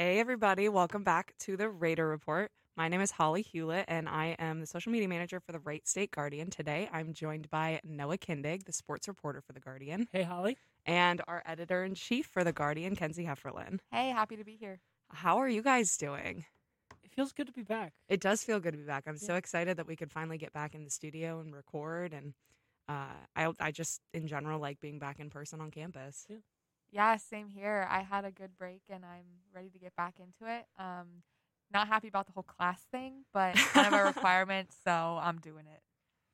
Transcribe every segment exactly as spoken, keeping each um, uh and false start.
Hey, everybody. Welcome back to the Raider Report. My name is Holly Hewlett, and I am the social media manager for the Wright State Guardian. Today, I'm joined by Noah Kindig, the sports reporter for the Guardian. Hey, Holly. And our editor-in-chief for the Guardian, Kenzie Hefferlin. Hey, happy to be here. How are you guys doing? It feels good to be back. It does feel good to be back. I'm yeah. so excited that we could finally get back in the studio and record. And uh, I, I just, in general, like being back in person on campus. Yeah. Yeah, same here. I had a good break, and I'm ready to get back into it. Um, not happy about the whole class thing, but kind of a requirement, so I'm doing it.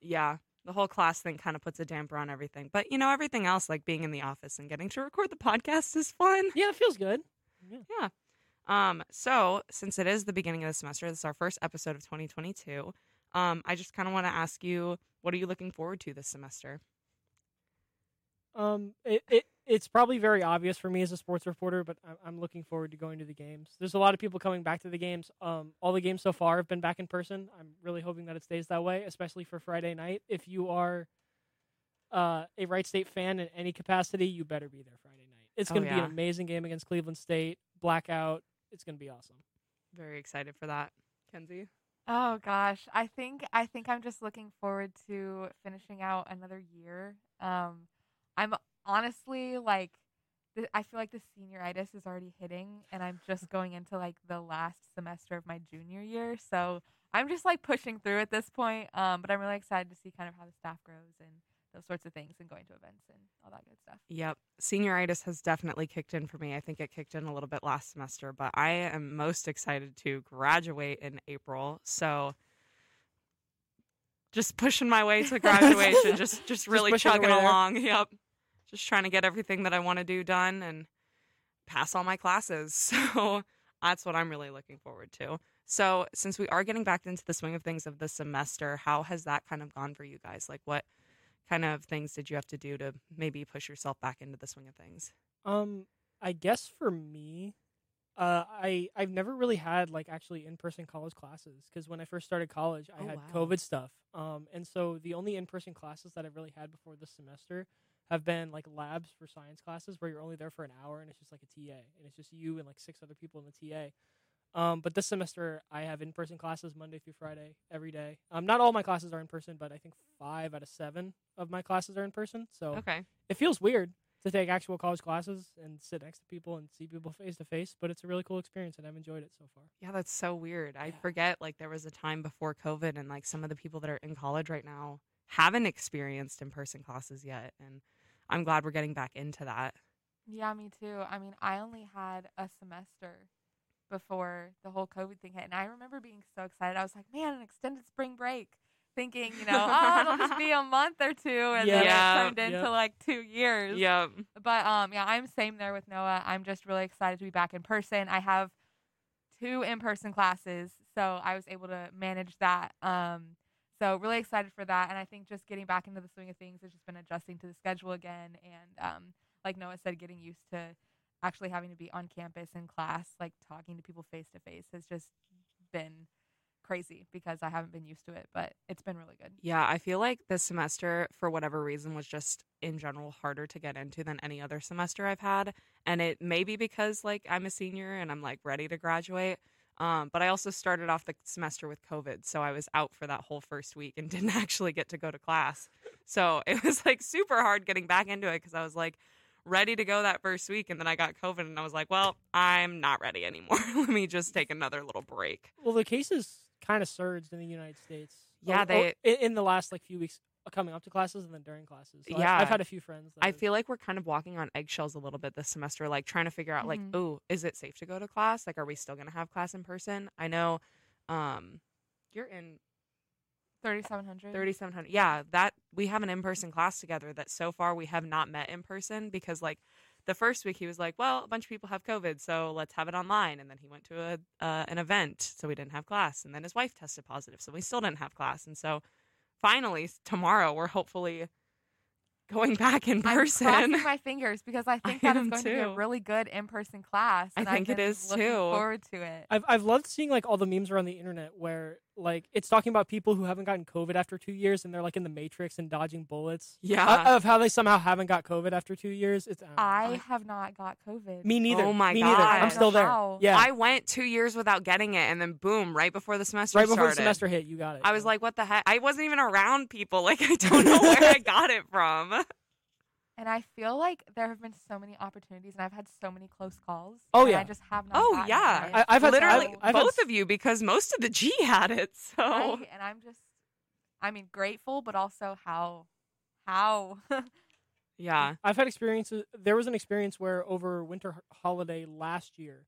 Yeah, the whole class thing kind of puts a damper on everything. But, you know, everything else, like being in the office and getting to record the podcast is fun. Yeah, it feels good. Yeah. yeah. Um. So, since it is the beginning of the semester, this is our first episode of twenty twenty-two, um, I just kind of want to ask you, what are you looking forward to this semester? Um, it, it it's probably very obvious for me as a sports reporter, but I'm looking forward to going to the games. There's a lot of people coming back to the games. Um, all the games so far have been back in person. I'm really hoping that it stays that way, especially for Friday night. If you are uh, a Wright State fan in any capacity, you better be there Friday night. It's going to oh, yeah. be an amazing game against Cleveland State. Blackout. It's going to be awesome. Very excited for that. Kenzie? Oh, gosh. I think, I think I'm just looking forward to finishing out another year. Um, I'm honestly like, th- I feel like the senioritis is already hitting, and I'm just going into like the last semester of my junior year. So I'm just like pushing through at this point. Um, but I'm really excited to see kind of how the staff grows and those sorts of things, and going to events and all that good stuff. Yep. Senioritis has definitely kicked in for me. I think it kicked in a little bit last semester, but I am most excited to graduate in April. So just pushing my way to graduation, just just really just chugging along. There. Yep. Just trying to get everything that I want to do done and pass all my classes. So that's what I'm really looking forward to. So since we are getting back into the swing of things of the semester, how has that kind of gone for you guys? Like what kind of things did you have to do to maybe push yourself back into the swing of things? Um, I guess for me, Uh, I, I've never really had, like, actually in-person college classes, because when I first started college, I oh, had wow. COVID stuff. Um, and so the only in-person classes that I've really had before this semester have been, like, labs for science classes where you're only there for an hour, and it's just, like, a T A. And it's just you and, like, six other people in the T A. Um, but this semester, I have in-person classes Monday through Friday, every day. Um, not all my classes are in person, but I think five out of seven of my classes are in person. So okay. It feels weird to take actual college classes and sit next to people and see people face-to-face, but it's a really cool experience, and I've enjoyed it so far. Yeah, that's so weird. I yeah. forget, like, there was a time before COVID, and, like, some of the people that are in college right now haven't experienced in-person classes yet, and I'm glad we're getting back into that. Yeah, me too. I mean, I only had a semester before the whole COVID thing hit, and I remember being so excited. I was like, man, an extended spring break. Thinking, you know, oh, it'll just be a month or two, and yeah. then it turned into, yep. like, two years. Yep. But, um, yeah, I'm same there with Noah. I'm just really excited to be back in person. I have two in-person classes, so I was able to manage that. Um, so really excited for that, and I think just getting back into the swing of things has just been adjusting to the schedule again, and, um, like Noah said, getting used to actually having to be on campus in class, like, talking to people face-to-face has just been crazy because I haven't been used to it, but it's been really good. Yeah, I feel like this semester, for whatever reason, was just in general harder to get into than any other semester I've had. And it may be because, like, I'm a senior and I'm, like, ready to graduate. Um, but I also started off the semester with COVID, so I was out for that whole first week and didn't actually get to go to class. So it was, like, super hard getting back into it because I was, like, ready to go that first week, and then I got COVID, and I was like, well, I'm not ready anymore. Let me just take another little break. Well, the cases kind of surged in the United States. Yeah, oh, they oh, in the last like few weeks coming up to classes and then during classes. So yeah, I've, I've had a few friends. That I have... feel like we're kind of walking on eggshells a little bit this semester, like trying to figure out mm-hmm. like, oh, is it safe to go to class? Like, are we still going to have class in person? I know, um, you're in thirty-seven hundred. thirty-seven hundred. Yeah, that we have an in-person class together that so far we have not met in person because like. The first week he was like, well, a bunch of people have COVID, so let's have it online. And then he went to a uh, an event, so we didn't have class. And then his wife tested positive, so we still didn't have class. And so finally, tomorrow, we're hopefully going back in person. I'm crossing my fingers because I think that I is going too. to be a really good in-person class. And I think I've been it is, looking too. looking forward to it. I've, I've loved seeing, like, all the memes around the internet where like, it's talking about people who haven't gotten COVID after two years, and they're, like, in the Matrix and dodging bullets. Yeah. Of how they somehow haven't got COVID after two years. It's I, I have not got COVID. Me neither. Oh, my me God. Neither. I'm still there. How? Yeah. I went two years without getting it, and then, boom, right before the semester started. Right before started. the semester hit, you got it. I was like, what the heck? I wasn't even around people. Like, I don't know where I got it from. And I feel like there have been so many opportunities, and I've had so many close calls. Oh, yeah. I just have not Oh, yeah. I, I've had literally so, I've, I've both had... of you, because most of the G had it. So I, And I'm just, I mean, grateful, but also how, how. Yeah. I've had experiences. There was an experience where over winter holiday last year,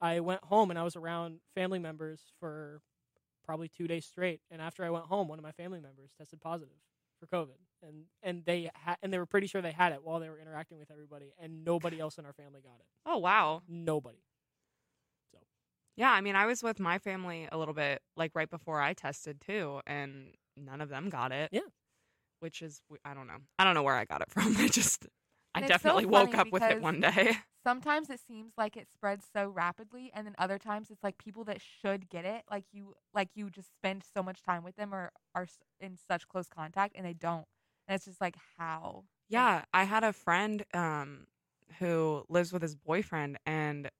I went home, and I was around family members for probably two days straight. And after I went home, one of my family members tested positive for COVID. And and they ha- and they were pretty sure they had it while they were interacting with everybody, and nobody else in our family got it. Oh, wow. Nobody. So. Yeah, I mean, I was with my family a little bit, like, right before I tested, too, and none of them got it. Yeah. Which is, I don't know. I don't know where I got it from. I just, and I definitely so woke up with it one day. Sometimes it seems like it spreads so rapidly, and then other times it's, like, people that should get it, like, you like you just spend so much time with them or are in such close contact, and they don't. And it's just like, how? Yeah, I had a friend um, who lives with his boyfriend, and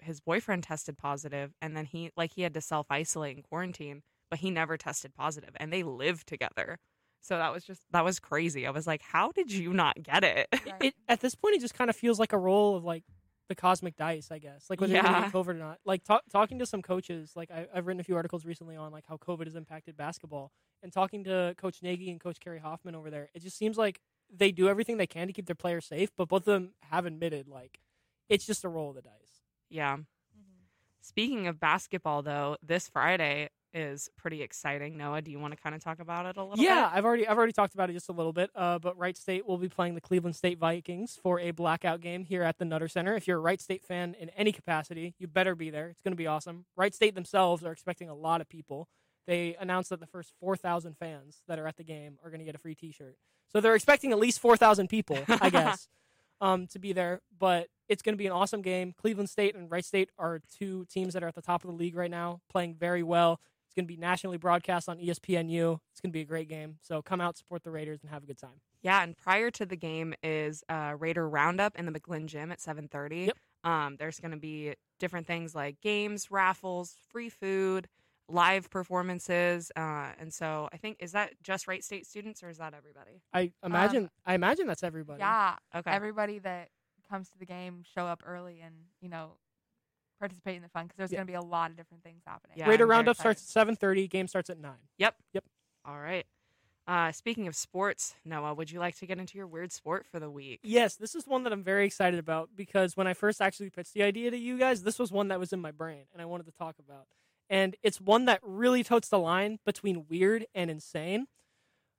his boyfriend tested positive, and then he like he had to self-isolate and quarantine, but he never tested positive, and they live together. So that was just, that was crazy. I was like, how did you not get it? Right. It at this point, it just kind of feels like a roll of, like, the cosmic dice, I guess. Like, whether yeah. you're going to get COVID or not. Like, talk, talking to some coaches, like, I, I've written a few articles recently on, like, how COVID has impacted basketball. And talking to Coach Nagy and Coach Kerry Hoffman over there, it just seems like they do everything they can to keep their players safe, but both of them have admitted, like, it's just a roll of the dice. Yeah. Mm-hmm. Speaking of basketball, though, this Friday is pretty exciting. Noah, do you want to kind of talk about it a little yeah, bit? Yeah, I've already I've already talked about it just a little bit, uh, but Wright State will be playing the Cleveland State Vikings for a blackout game here at the Nutter Center. If you're a Wright State fan in any capacity, you better be there. It's going to be awesome. Wright State themselves are expecting a lot of people. They announced that the first four thousand fans that are at the game are going to get a free T-shirt. So they're expecting at least four thousand people, I guess, um, to be there. But it's going to be an awesome game. Cleveland State and Wright State are two teams that are at the top of the league right now, playing very well. It's going to be nationally broadcast on E S P N U. It's going to be a great game. So come out, support the Raiders, and have a good time. Yeah, and prior to the game is uh, Raider Roundup in the McGlynn Gym at seven thirty. Yep. Um, there's going to be different things like games, raffles, free food, live performances, uh, and so I think, is that just Wright State students, or is that everybody? I imagine um, I imagine that's everybody. Yeah, okay. Everybody that comes to the game, show up early and, you know, participate in the fun, because there's yeah. going to be a lot of different things happening. Yeah, Raider Roundup starts at seven thirty, game starts at nine. Yep. Yep. All right. Uh, speaking of sports, Noah, would you like to get into your weird sport for the week? Yes, this is one that I'm very excited about, because when I first actually pitched the idea to you guys, this was one that was in my brain, and I wanted to talk about. And it's one that really totes the line between weird and insane.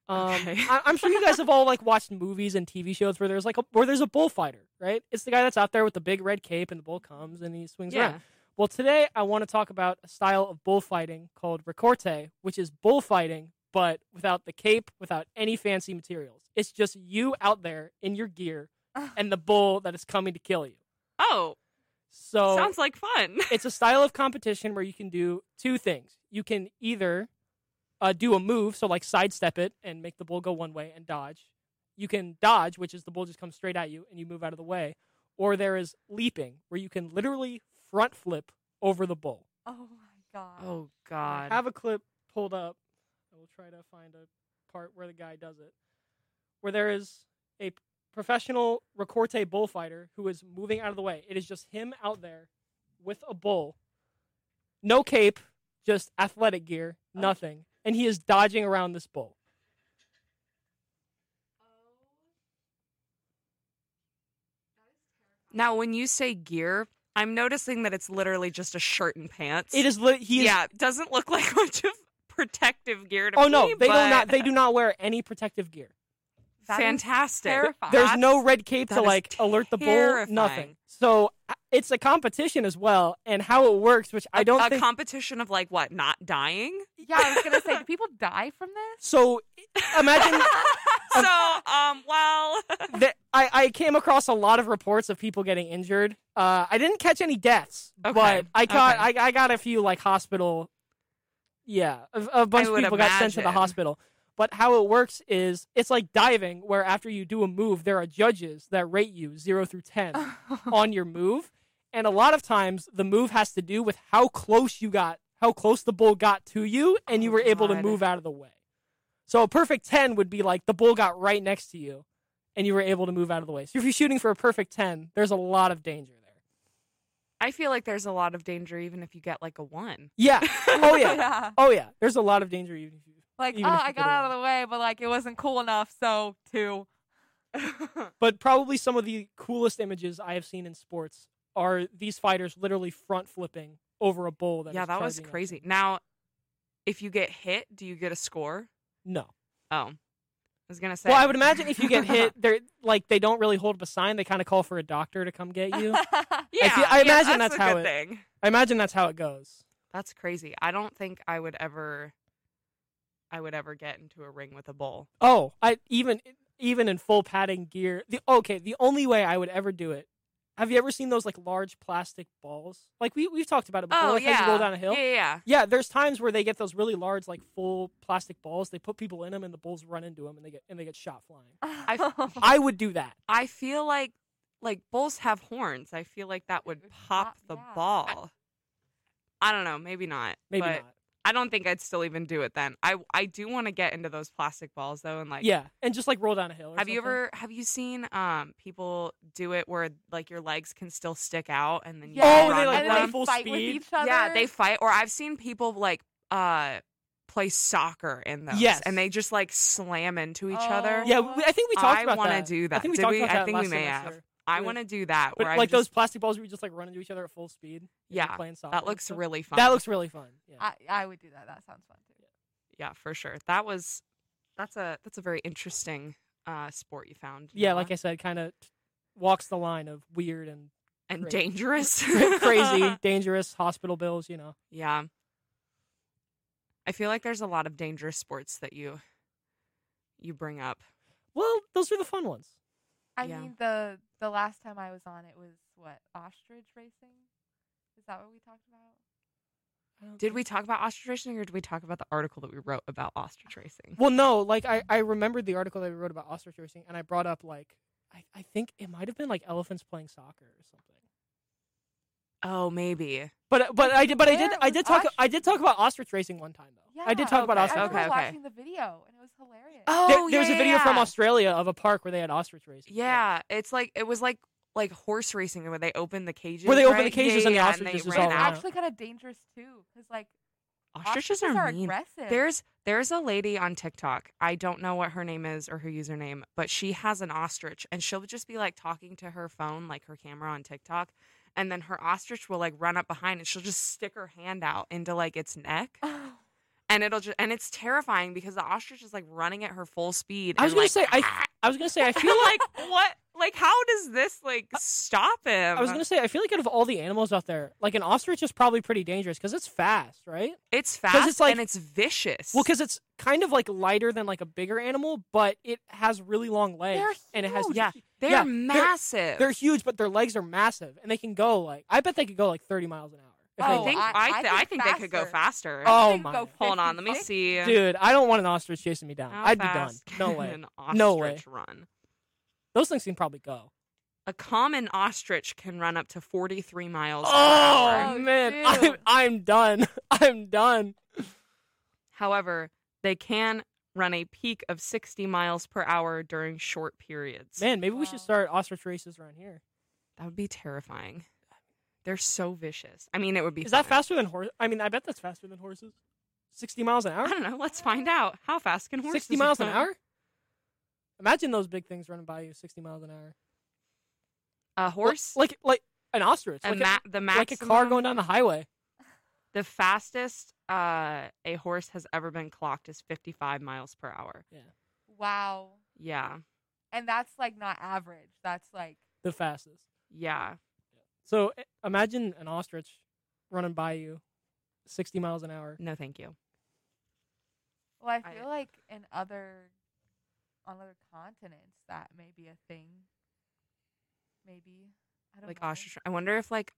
Um, okay. I, I'm sure you guys have all, like, watched movies and T V shows where there's like a, where there's a bullfighter, right? It's the guy that's out there with the big red cape, and the bull comes and he swings yeah. around. Well, today I want to talk about a style of bullfighting called recorte, which is bullfighting but without the cape, without any fancy materials. It's just you out there in your gear and the bull that is coming to kill you. Oh. So sounds like fun. It's a style of competition where you can do two things. You can either uh, do a move, so like sidestep it and make the bull go one way and dodge. You can dodge, which is the bull just comes straight at you and you move out of the way. Or there is leaping, where you can literally front flip over the bull. Oh, my God. Oh, God. I have a clip pulled up. I will try to find a part where the guy does it. Where there is a professional recorte bullfighter who is moving out of the way. It is just him out there with a bull, no cape, just athletic gear, nothing, oh. and he is dodging around this bull. Now, when you say gear, I'm noticing that it's literally just a shirt and pants. It is. Li- he is- yeah, it doesn't look like much of protective gear to oh, me. Oh no, they but... do not. They do not wear any protective gear. That Fantastic. There's no red cape that to, like, alert the bull. Nothing. So it's a competition as well, and how it works, which a, I don't a think... A competition of, like, what, not dying? Yeah, I was going to say, do people die from this? So imagine... um, so, um, well... the, I, I came across a lot of reports of people getting injured. Uh, I didn't catch any deaths, okay. but I, caught, okay. I, I got a few, like, hospital Yeah, a, a bunch of people imagine. got sent to the hospital. But how it works is it's like diving, where after you do a move, there are judges that rate you zero through ten on your move. And a lot of times the move has to do with how close you got, how close the bull got to you, and you were able to move out of the way. So a perfect ten would be like the bull got right next to you and you were able to move out of the way. So if you're shooting for a perfect ten, there's a lot of danger. I feel like there's a lot of danger even if you get, like, a one. Yeah. Oh, yeah. yeah. Oh, yeah. There's a lot of danger even if you... Like, oh, I got out of the way, but, like, it wasn't cool enough, so two. But probably some of the coolest images I have seen in sports are these fighters literally front-flipping over a bull. That yeah, that was crazy. Up. Now, if you get hit, do you get a score? No. Oh. I was going to say... Well, I would imagine if you get hit, they're like, they don't really hold up a sign. They kind of call for a doctor to come get you. Yeah, I, feel, I yeah, imagine that's, that's how it. Thing. I imagine that's how it goes. That's crazy. I don't think I would ever, I would ever get into a ring with a bull. Oh, I even even in full padding gear. The okay, the only way I would ever do it. Have you ever seen those like large plastic balls? Like we we've talked about it before. Oh, like yeah. As you roll down a hill. Yeah, yeah. Yeah, there's times where they get those really large like full plastic balls. They put people in them and the bulls run into them and they get and they get shot flying. I I would do that. I feel like. Like, bulls have horns. I feel like that would pop the yeah. ball. I, I don't know. Maybe not. Maybe but not. I don't think I'd still even do it then. I, I do want to get into those plastic balls, though. and like Yeah, and just, like, roll down a hill or Have something. you ever... Have you seen um people do it where, like, your legs can still stick out and then you... Yeah. Oh, run they, like, run full fight speed. With each other? Yeah, they fight. Or I've seen people, like, uh... play soccer in those. Yes. And they just like slam into each oh. other. Yeah, I think we talked I about that. I want to do that. I think we Did talked we? about that I think last we may semester. have. I yeah. want to do that. But where like just... those plastic balls where you just like run into each other at full speed. Yeah. Playing soccer. That looks really fun. That looks really fun. Yeah. I, I would do that. That sounds fun too. Yeah, yeah for sure. That was that's a that's a very interesting uh, sport you found. Yeah, yeah. Like I said, kind of walks the line of weird and and crazy. dangerous, crazy, dangerous hospital bills. You know. Yeah. I feel like there's a lot of dangerous sports that you you bring up. Well, those are the fun ones. I yeah. mean, the the last time I was on, it was, what, ostrich racing? Is that what we talked about? Did we talk about ostrich racing, or did we talk about the article that we wrote about ostrich racing? Well, no. Like, I, I remembered the article that we wrote about ostrich racing, and I brought up, like, I, I think it might have been, like, elephants playing soccer or something. Oh, maybe. But but I did but I did I did talk I did talk about ostrich racing one time though. Yeah, I did talk okay. about ostrich. I remember okay, okay. watching the video and it was hilarious. Oh, there, yeah, there's yeah, a video yeah. from Australia of a park where they had ostrich racing. Yeah, yeah, it's like it was like like horse racing where they opened the cages. Where they right? opened the cages yeah, and the yeah, ostriches were actually kind of dangerous too cuz like ostriches, ostriches are, are mean. aggressive. There's there's a lady on TikTok. I don't know what her name is or her username, but she has an ostrich and she'll just be like talking to her phone like her camera on TikTok. And then her ostrich will, like, run up behind and she'll just stick her hand out into, like, its neck. Oh. And it'll just, and it's terrifying because the ostrich is, like, running at her full speed. I was going like, to say, I, I was going to say, I feel like, what, like, how does this, like, stop him? I was going to say, I feel like out of all the animals out there, like, an ostrich is probably pretty dangerous because it's fast, right? It's fast it's like, and it's vicious. Well, because it's kind of, like, lighter than, like, a bigger animal, but it has really long legs. They're huge. And it has, yeah. They're yeah, massive. They're, they're huge, but their legs are massive, and they can go like I bet they could go like thirty miles an hour. If oh, they think, I, I, th- I think I think faster. they could go faster. Oh my! Go Hold on, let me see. Dude, I don't want an ostrich chasing me down. How I'd be done. No way. An ostrich no way. Run. Those things can probably go. A common ostrich can run up to forty-three miles. Oh per hour. man, I'm, I'm done. I'm done. However, they can. Run a peak of sixty miles per hour during short periods. Man, maybe wow. we should start ostrich races around here. That would be terrifying. They're so vicious. I mean, it would be. Is fun. that faster than horses? I mean, I bet that's faster than horses. sixty miles an hour? I don't know. Let's find out. How fast can horses? sixty miles an hour? Imagine those big things running by you sixty miles an hour. A horse? Like like, like an ostrich. Like ma- a, the maximum, like a car going down the highway. The fastest uh, a horse has ever been clocked is fifty-five miles per hour. Yeah. Wow. Yeah. And that's, like, not average. That's, like... The fastest. Yeah. So, imagine an ostrich running by you sixty miles an hour. No, thank you. Well, I feel I, like in other... On other continents, that may be a thing. Maybe. I don't like know. Like, ostrich... I wonder if, like...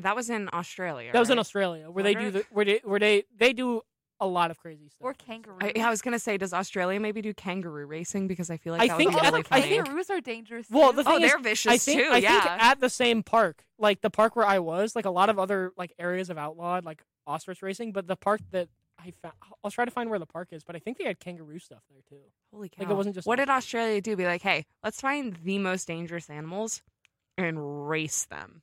That was in Australia. That was right? in Australia, where Wonder they do the where they where they they do a lot of crazy stuff. Or kangaroo. I, I was gonna say, does Australia maybe do kangaroo racing? Because I feel like I that think was really funny. Kangaroos are dangerous. Well, the thing oh, is, they're vicious I think, too. I yeah. think at the same park, like the park where I was, like a lot of other like areas of outlawed like ostrich racing, but the park that I found, I'll try to find where the park is, but I think they had kangaroo stuff there too. Holy cow! Like it wasn't just. What did Australia do? Be like, hey, let's find the most dangerous animals and race them.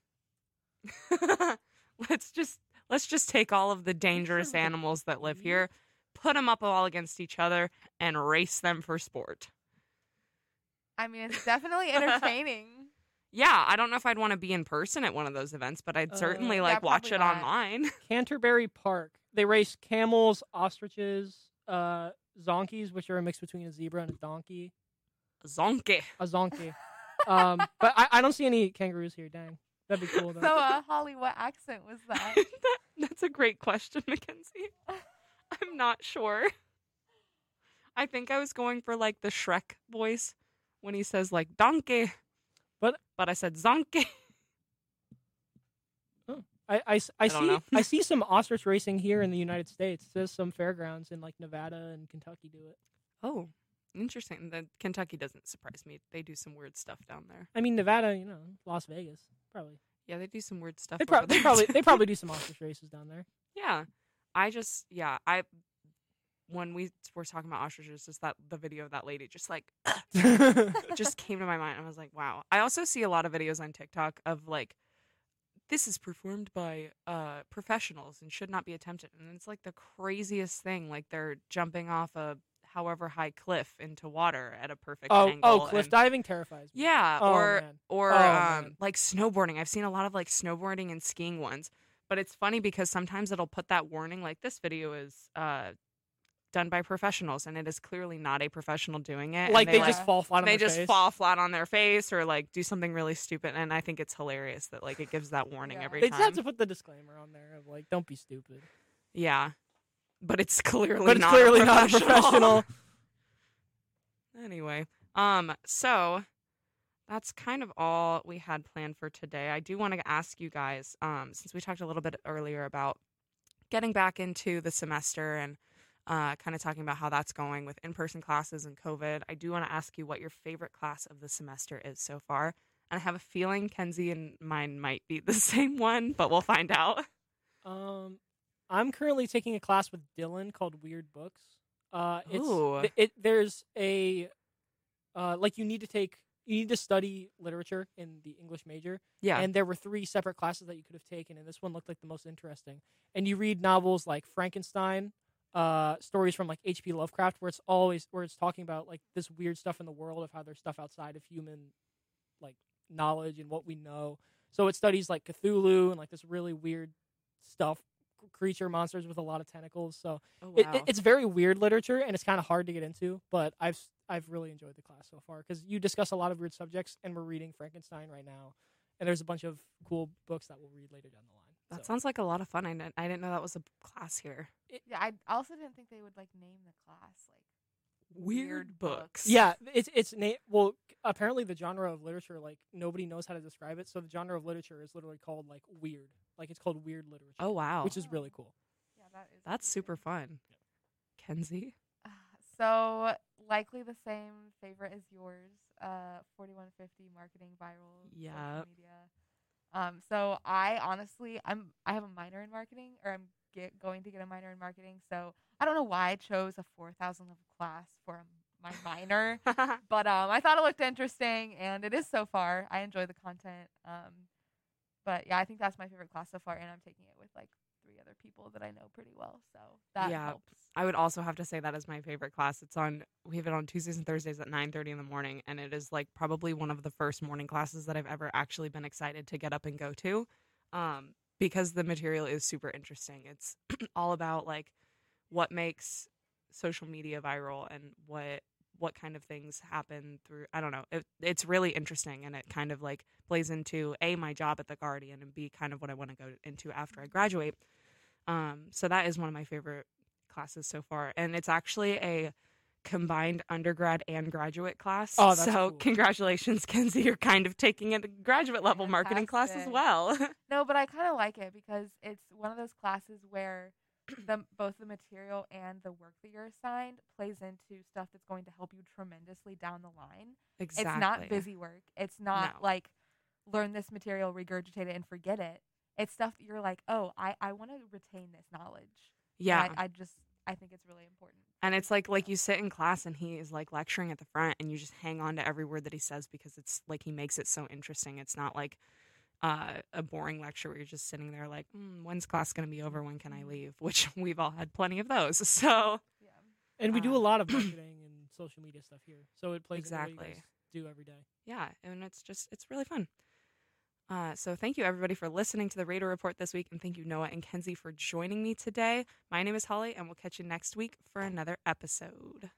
Let's just. Let's just take all of the dangerous animals that live here, put them up all against each other, and race them for sport. I mean, it's definitely entertaining. Yeah, I don't know if I'd want to be in person at one of those events, but I'd uh, certainly, like, yeah, watch it not. online. Canterbury Park. They race camels, ostriches, uh, zonkeys, which are a mix between a zebra and a donkey. A zonkey. A zonkey. um, but I, I don't see any kangaroos here, dang. That'd be cool, though. So, uh, Holly, what accent was that? that? That's a great question, Mackenzie. I'm not sure. I think I was going for, like, the Shrek voice when he says, like, donkey. But but I said zonkey. Oh, I, I, I, I see, I see some ostrich racing here in the United States. There's some fairgrounds in, like, Nevada and Kentucky do it. Oh, interesting. The, Kentucky doesn't surprise me. They do some weird stuff down there. I mean, Nevada, you know, Las Vegas. Probably. Yeah, they do some weird stuff. They, prob- they probably they probably do some ostrich races down there. Yeah, I just yeah I when we were talking about ostriches, just that the video of that lady just like just came to my mind. I was like, wow. I also see a lot of videos on TikTok of like this is performed by uh, professionals and should not be attempted, and it's like the craziest thing. Like they're jumping off a however high cliff into water at a perfect oh, angle. Oh, cliff and, diving terrifies me. Yeah, oh, or man. or oh, um, like snowboarding. I've seen a lot of like snowboarding and skiing ones, but it's funny because sometimes it'll put that warning like this video is uh, done by professionals and it is clearly not a professional doing it. Like and they, they just like, fall flat on their face. They just fall flat on their face or like do something really stupid, and I think it's hilarious that like it gives that warning yeah. every they time. They just have to put the disclaimer on there of like don't be stupid. Yeah. But it's clearly, but it's not, clearly a not a professional. Anyway, um, so that's kind of all we had planned for today. I do want to ask you guys, um, since we talked a little bit earlier about getting back into the semester and uh, kind of talking about how that's going with in-person classes and COVID, I do want to ask you what your favorite class of the semester is so far. And I have a feeling Kenzie and mine might be the same one, but we'll find out. Um. I'm currently taking a class with Dylan called Weird Books. Uh, it's, it, there's a, uh, like, you need to take, you need to study literature in the English major. Yeah. And there were three separate classes that you could have taken, and this one looked like the most interesting. And you read novels like Frankenstein, uh, stories from, like, H P Lovecraft, where it's always, where it's talking about, like, this weird stuff in the world of how there's stuff outside of human, like, knowledge and what we know. So it studies, like, Cthulhu and, like, this really weird stuff. Creature monsters with a lot of tentacles, so oh, wow. it, it, it's very weird literature, and it's kind of hard to get into. But I've I've really enjoyed the class so far because you discuss a lot of weird subjects, and we're reading Frankenstein right now, and there's a bunch of cool books that we'll read later down the line. That so. sounds like a lot of fun. I didn't, I didn't know that was a class here. It, yeah, I also didn't think they would like name the class like Weird, weird Books. books. Yeah, it's it's na- well apparently the genre of literature like nobody knows how to describe it, so the genre of literature is literally called like weird. Like, it's called Weird Literature. Oh, wow. Which is really cool. Yeah, that is. That's super fun. Yeah. Kenzie? Uh, so, likely the same favorite as yours, uh, forty-one fifty, marketing, viral, yeah. social media. Um, so, I honestly, I'm I have a minor in marketing, or I'm get, going to get a minor in marketing. So, I don't know why I chose a four thousand level class for my minor. But um, I thought it looked interesting, and it is so far. I enjoy the content. Um But, yeah, I think that's my favorite class so far, and I'm taking it with, like, three other people that I know pretty well, so that yeah, helps. I would also have to say that is my favorite class. It's on – we have it on Tuesdays and Thursdays at nine thirty in the morning, and it is, like, probably one of the first morning classes that I've ever actually been excited to get up and go to um, because the material is super interesting. It's all about, like, what makes social media viral and what – what kind of things happen through, I don't know. It, it's really interesting, and it kind of like plays into A, my job at the Guardian, and B, kind of what I want to go into after I graduate. Um, so that is one of my favorite classes so far. And it's actually a combined undergrad and graduate class. Oh, that's so cool. Congratulations, Kenzie. You're kind of taking a graduate level Fantastic. marketing class as well. No, but I kind of like it because it's one of those classes where the, both the material and the work that you're assigned plays into stuff that's going to help you tremendously down the line. Exactly. It's not busy work. It's not no. like learn this material, regurgitate it, and forget it. It's stuff that you're like, oh, I, I want to retain this knowledge. Yeah. I, I just, I think it's really important. And it's like, like you sit in class and he is like lecturing at the front and you just hang on to every word that he says because it's like he makes it so interesting. It's not like uh, a boring lecture where you're just sitting there like, mm, when's class going to be over? When can I leave? Which we've all had plenty of those. So, yeah. And we uh, do a lot of marketing and social media stuff here. So it plays exactly what you guys do every day. Yeah. And it's just, it's really fun. Uh, so thank you, everybody, for listening to the Raider Report this week. And thank you, Noah and Kenzie, for joining me today. My name is Holly, and we'll catch you next week for another episode.